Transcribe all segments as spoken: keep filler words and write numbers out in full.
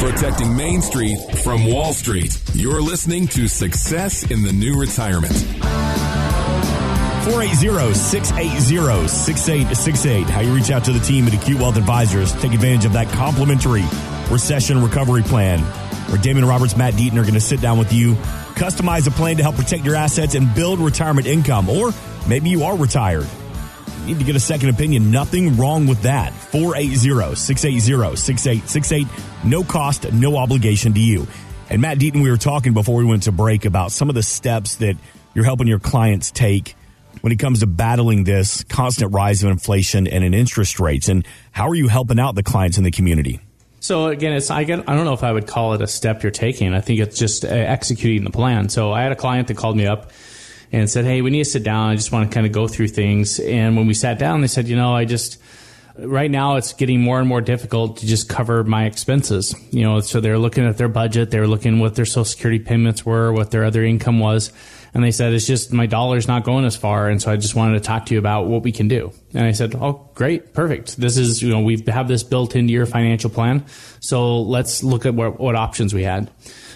protecting Main Street from Wall Street. You're listening to Success in the New Retirement. four eight zero, six eight zero, six eight six eight. How you reach out to the team at Acute Wealth Advisors. Take advantage of that complimentary recession recovery plan where Damon Roberts, Matt Deaton are going to sit down with you, customize a plan to help protect your assets and build retirement income. Or maybe you are retired. You need to get a second opinion. Nothing wrong with that. four eight zero, six eight zero, six eight six eight. No cost, no obligation to you. And Matt Deaton, we were talking before we went to break about some of the steps that you're helping your clients take when it comes to battling this constant rise of inflation and in interest rates. And how are you helping out the clients in the community? So again, it's I get I don't know if I would call it a step you're taking. I think it's just executing the plan. So I had a client that called me up and said, "Hey, we need to sit down. I just want to kind of go through things." And when we sat down, they said, "You know, I just right now it's getting more and more difficult to just cover my expenses." You know, so they're looking at their budget, they're looking what their Social Security payments were, what their other income was. And they said, it's just my dollar's not going as far. And so I just wanted to talk to you about what we can do. And I said, oh, great. Perfect. This is, you know, we have this built into your financial plan. So let's look at what, what options we had.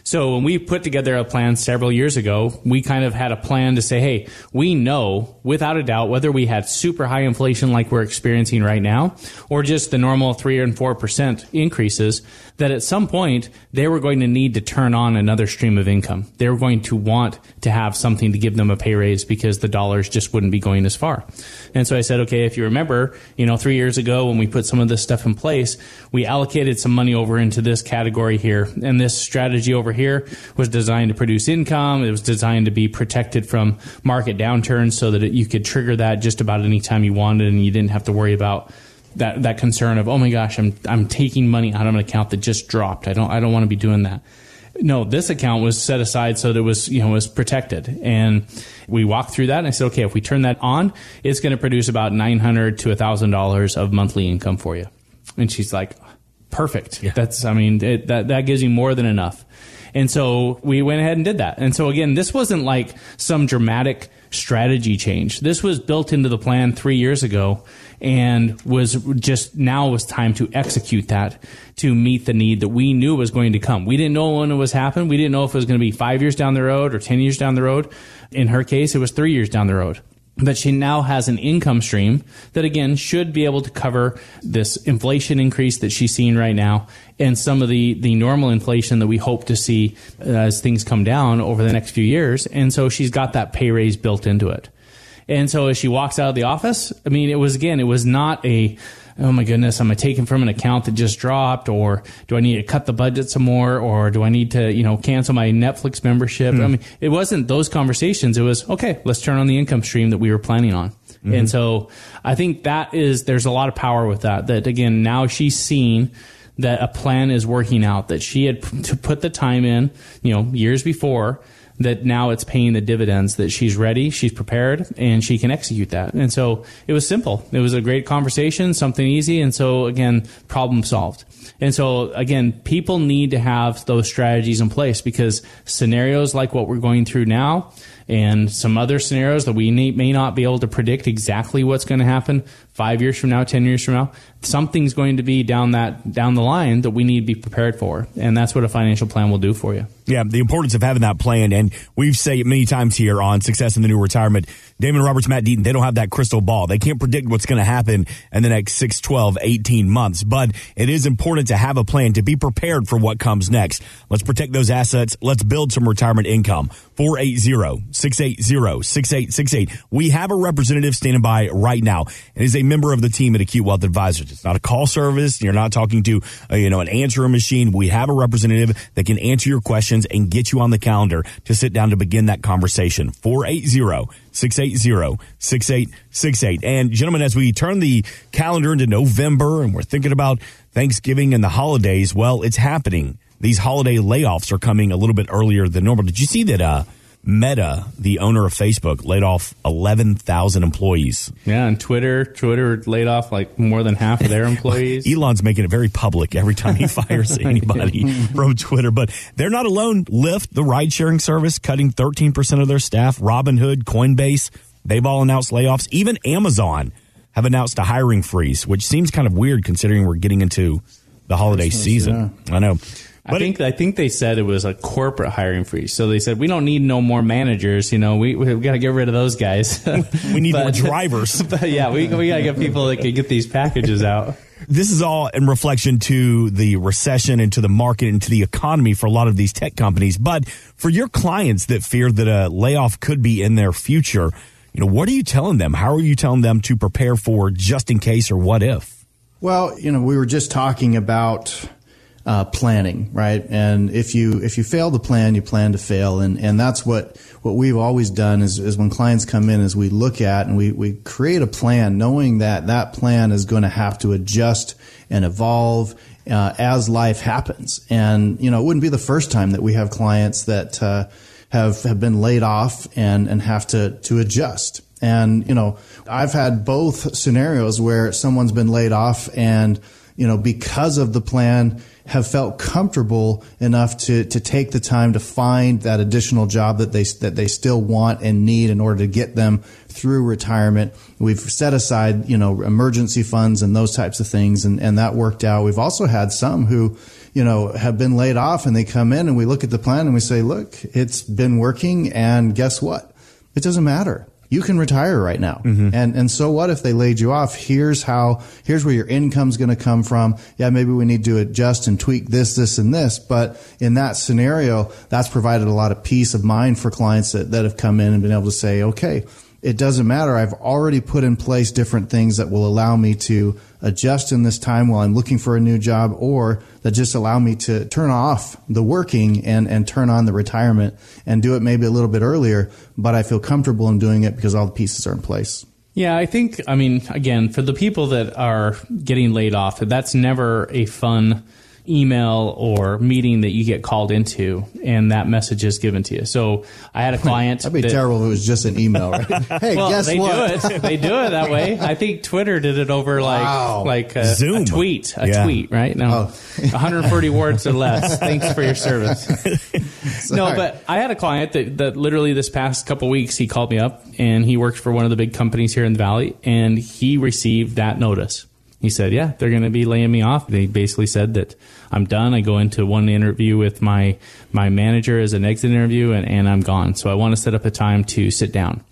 So when we put together a plan several years ago, we kind of had a plan to say, hey, we know without a doubt whether we had super high inflation like we're experiencing right now or just the normal three and four percent increases, that at some point they were going to need to turn on another stream of income. They were going to want to have something to give them a pay raise because the dollars just wouldn't be going as far. And so I said, okay, if you remember, you know, three years ago when we put some of this stuff in place, we allocated some money over into this category here, and this strategy over here was designed to produce income. It was designed to be protected from market downturns so that it, you could trigger that just about any time you wanted, and you didn't have to worry about that that concern of, oh my gosh, I'm I'm taking money out of an account that just dropped. I don't I don't want to be doing that. No, this account was set aside so that it was, you know, was protected. And we walked through that and I said, okay, if we turn that on, it's going to produce about nine hundred dollars to one thousand dollars of monthly income for you. And she's like, perfect. Yeah. That's, I mean, it, that, that gives you more than enough. And so we went ahead and did that. And so again, this wasn't like some dramatic strategy change. This was built into the plan three years ago and was just now was time to execute that to meet the need that we knew was going to come. We didn't know when it was happening. We didn't know if it was going to be five years down the road or ten years down the road. In her case, it was three years down the road. But she now has an income stream that, again, should be able to cover this inflation increase that she's seeing right now and some of the, the normal inflation that we hope to see as things come down over the next few years. And so she's got that pay raise built into it. And so as she walks out of the office, I mean, it was, again, it was not a, oh my goodness, am I taking from an account that just dropped, or do I need to cut the budget some more, or do I need to, you know, cancel my Netflix membership? Mm-hmm. I mean, it wasn't those conversations. It was, okay, let's turn on the income stream that we were planning on. Mm-hmm. And so I think that is, there's a lot of power with that, that again, now she's seeing that a plan is working out, that she had to put the time in, you know, years before, that now it's paying the dividends, that she's ready, she's prepared, and she can execute that. And so it was simple. It was a great conversation, something easy. And so, again, problem solved. And so, again, people need to have those strategies in place because scenarios like what we're going through now and some other scenarios that we may not be able to predict exactly what's going to happen five years from now, ten years from now, something's going to be down that down the line that we need to be prepared for. And that's what a financial plan will do for you. Yeah, the importance of having that plan. And we've said it many times here on Success in the New Retirement, Damon Roberts, Matt Deaton, they don't have that crystal ball. They can't predict what's going to happen in the next six, twelve, eighteen months. But it is important to have a plan to be prepared for what comes next. Let's protect those assets. Let's build some retirement income. four eight zero, six eight zero, six eight six eight. We have a representative standing by right now. It is a member of the team at Acute Wealth Advisors. It's not a call service. You're not talking to uh, you know, an answering machine. We have a representative that can answer your questions and get you on the calendar to sit down to begin that conversation. four eight zero, six eight zero, six eight six eight. And gentlemen, as we turn the calendar into November and we're thinking about Thanksgiving and the holidays, well, it's happening. These holiday layoffs are coming a little bit earlier than normal. Did you see that uh, Meta, the owner of Facebook, laid off eleven thousand employees? Yeah, and Twitter, Twitter laid off like more than half of their employees. Elon's making it very public every time he fires anybody from Twitter. But they're not alone. Lyft, the ride-sharing service, cutting thirteen percent of their staff. Robinhood, Coinbase, they've all announced layoffs. Even Amazon have announced a hiring freeze, which seems kind of weird considering we're getting into the holiday Christmas season. Yeah. I know. I think it, I think they said it was a corporate hiring freeze. So they said, we don't need no more managers. You know, we we got to get rid of those guys. We need but, more drivers. But yeah, we we got to get people that can get these packages out. This is all in reflection to the recession and to the market and to the economy for a lot of these tech companies. But for your clients that fear that a layoff could be in their future, you know, what are you telling them? How are you telling them to prepare for just in case or what if? Well, you know, we were just talking about uh, planning, right? And if you if you fail to plan, you plan to fail. And, and that's what, what we've always done is, is when clients come in is we look at and we, we create a plan knowing that that plan is going to have to adjust and evolve uh, as life happens. And, you know, it wouldn't be the first time that we have clients that uh have have been laid off and, and have to, to adjust. And, you know, I've had both scenarios where someone's been laid off and, you know, because of the plan, have felt comfortable enough to, to take the time to find that additional job that they, that they still want and need in order to get them through retirement. We've set aside, you know, emergency funds and those types of things. And, and that worked out. We've also had some who, you know, have been laid off and they come in and we look at the plan and we say, look, it's been working. And guess what? It doesn't matter. You can retire right now. Mm-hmm. And, and so what if they laid you off? Here's how, here's where your income's going to come from. Yeah, maybe we need to adjust and tweak this, this, and this. But in that scenario, that's provided a lot of peace of mind for clients that, that have come in and been able to say, okay, it doesn't matter. I've already put in place different things that will allow me to adjust in this time while I'm looking for a new job, or that just allow me to turn off the working and, and turn on the retirement and do it maybe a little bit earlier. But I feel comfortable in doing it because all the pieces are in place. Yeah, I think, I mean, again, for the people that are getting laid off, that's never a fun email or meeting that you get called into and that message is given to you. So I had a client. That'd be that, terrible if it was just an email, right? Hey, well, guess they what? Do it. They do it that way. I think Twitter did it over like wow. like a, Zoom. a tweet, a yeah. tweet, right? No, oh. one hundred forty words or less. Thanks for your service. No, but I had a client that, that literally this past couple of weeks, he called me up and he worked for one of the big companies here in the Valley and he received that notice. He said, yeah, they're going to be laying me off. They basically said that I'm done. I go into one interview with my my manager as an exit interview, and, and I'm gone. So I want to set up a time to sit down.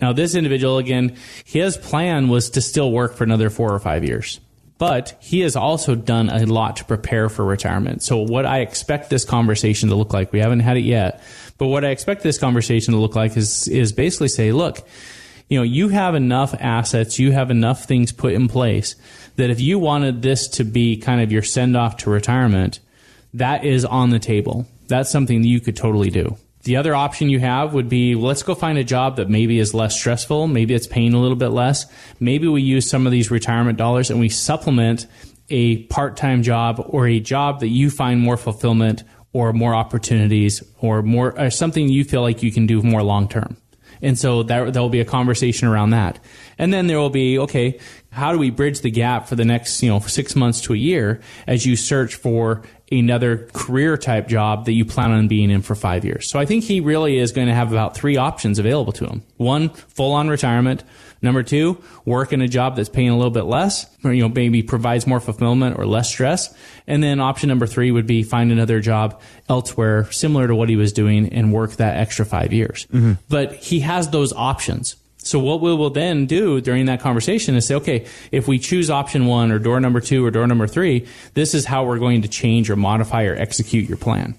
Now, this individual, again, his plan was to still work for another four or five years. But he has also done a lot to prepare for retirement. So what I expect this conversation to look like, we haven't had it yet, but what I expect this conversation to look like is is basically say, look, you know, you have enough assets, you have enough things put in place that if you wanted this to be kind of your send-off to retirement, that is on the table. That's something that you could totally do. The other option you have would be, well, let's go find a job that maybe is less stressful. Maybe it's paying a little bit less. Maybe we use some of these retirement dollars and we supplement a part-time job or a job that you find more fulfillment or more opportunities or more or something you feel like you can do more long-term. And so there will be a conversation around that. And then there will be, okay, how do we bridge the gap for the next, you know, six months to a year as you search for another career type job that you plan on being in for five years? So I think he really is going to have about three options available to him. One, full on retirement. Number two, work in a job that's paying a little bit less, or, you know, maybe provides more fulfillment or less stress. And then option number three would be find another job elsewhere similar to what he was doing and work that extra five years. Mm-hmm. But he has those options. So what we will then do during that conversation is say, okay, if we choose option one or door number two or door number three, this is how we're going to change or modify or execute your plan.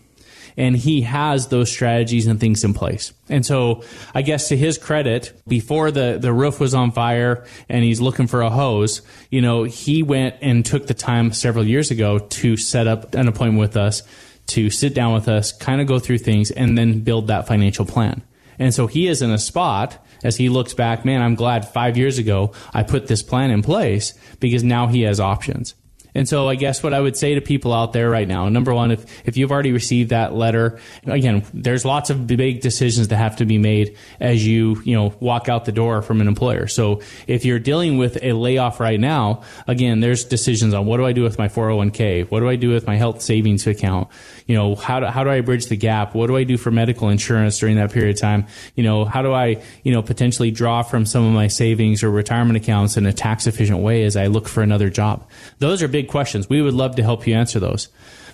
And he has those strategies and things in place. And so I guess to his credit, before the, the roof was on fire and he's looking for a hose, you know, he went and took the time several years ago to set up an appointment with us, to sit down with us, kind of go through things, and then build that financial plan. And so he is in a spot as he looks back, man, I'm glad five years ago I put this plan in place because now he has options. And so I guess what I would say to people out there right now, number one, if, if you've already received that letter, again, there's lots of big decisions that have to be made as you, you know, walk out the door from an employer. So if you're dealing with a layoff right now, again, there's decisions on what do I do with my four oh one k? What do I do with my health savings account? You know, how do, how do I bridge the gap? What do I do for medical insurance during that period of time? You know, how do I, you know, potentially draw from some of my savings or retirement accounts in a tax efficient way as I look for another job? Those are big questions. We would love to help you answer those.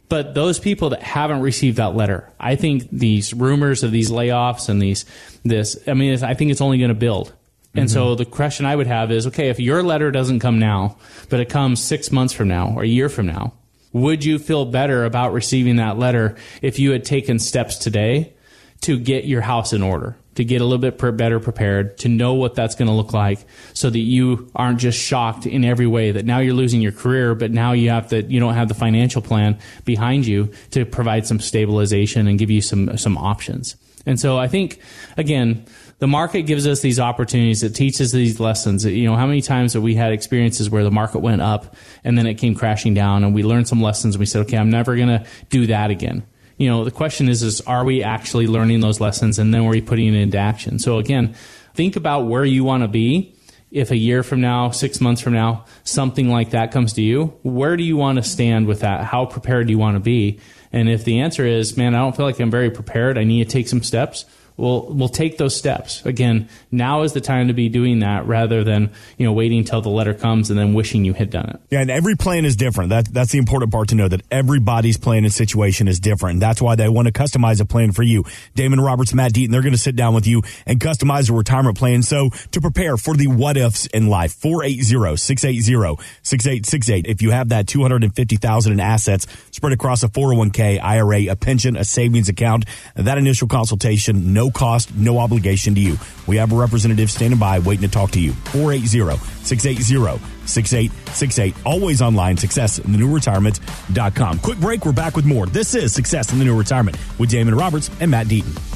But those people that haven't received that letter, I think these rumors of these layoffs and these this, I mean, it's, I think it's only going to build. And mm-hmm. so the question I would have is, okay, if your letter doesn't come now, but it comes six months from now or a year from now, would you feel better about receiving that letter if you had taken steps today to get your house in order, to get a little bit better prepared, to know what that's going to look like so that you aren't just shocked in every way that now you're losing your career, but now you have to, you don't have the financial plan behind you to provide some stabilization and give you some, some options. And so I think, again, the market gives us these opportunities. It teaches these lessons. You know, how many times have we had experiences where the market went up and then it came crashing down and we learned some lessons and we said, okay, I'm never going to do that again. You know, the question is, is are we actually learning those lessons and then are we putting it into action? So again, think about where you want to be. If a year from now, six months from now, something like that comes to you, where do you want to stand with that? How prepared do you want to be? And if the answer is, man, I don't feel like I'm very prepared, I need to take some steps, We'll, we'll take those steps. Again, now is the time to be doing that rather than, you know, waiting till the letter comes and then wishing you had done it. Yeah, and every plan is different. That, that's the important part to know, that everybody's plan and situation is different. That's why they want to customize a plan for you. Damon Roberts, Matt Deaton, they're going to sit down with you and customize a retirement plan. So to prepare for the what ifs in life, four eight zero, six eight zero, six eight six eight. If you have that two hundred fifty thousand dollars in assets spread across a four oh one k, I R A, a pension, a savings account, that initial consultation, no No cost, no obligation to you. We have a representative standing by waiting to talk to you. four eight zero, six eight zero, six eight six eight. Always online, success in the new retirement dot com. Quick break. We're back with more. This is Success in the New Retirement with Damon Roberts and Matt Deaton.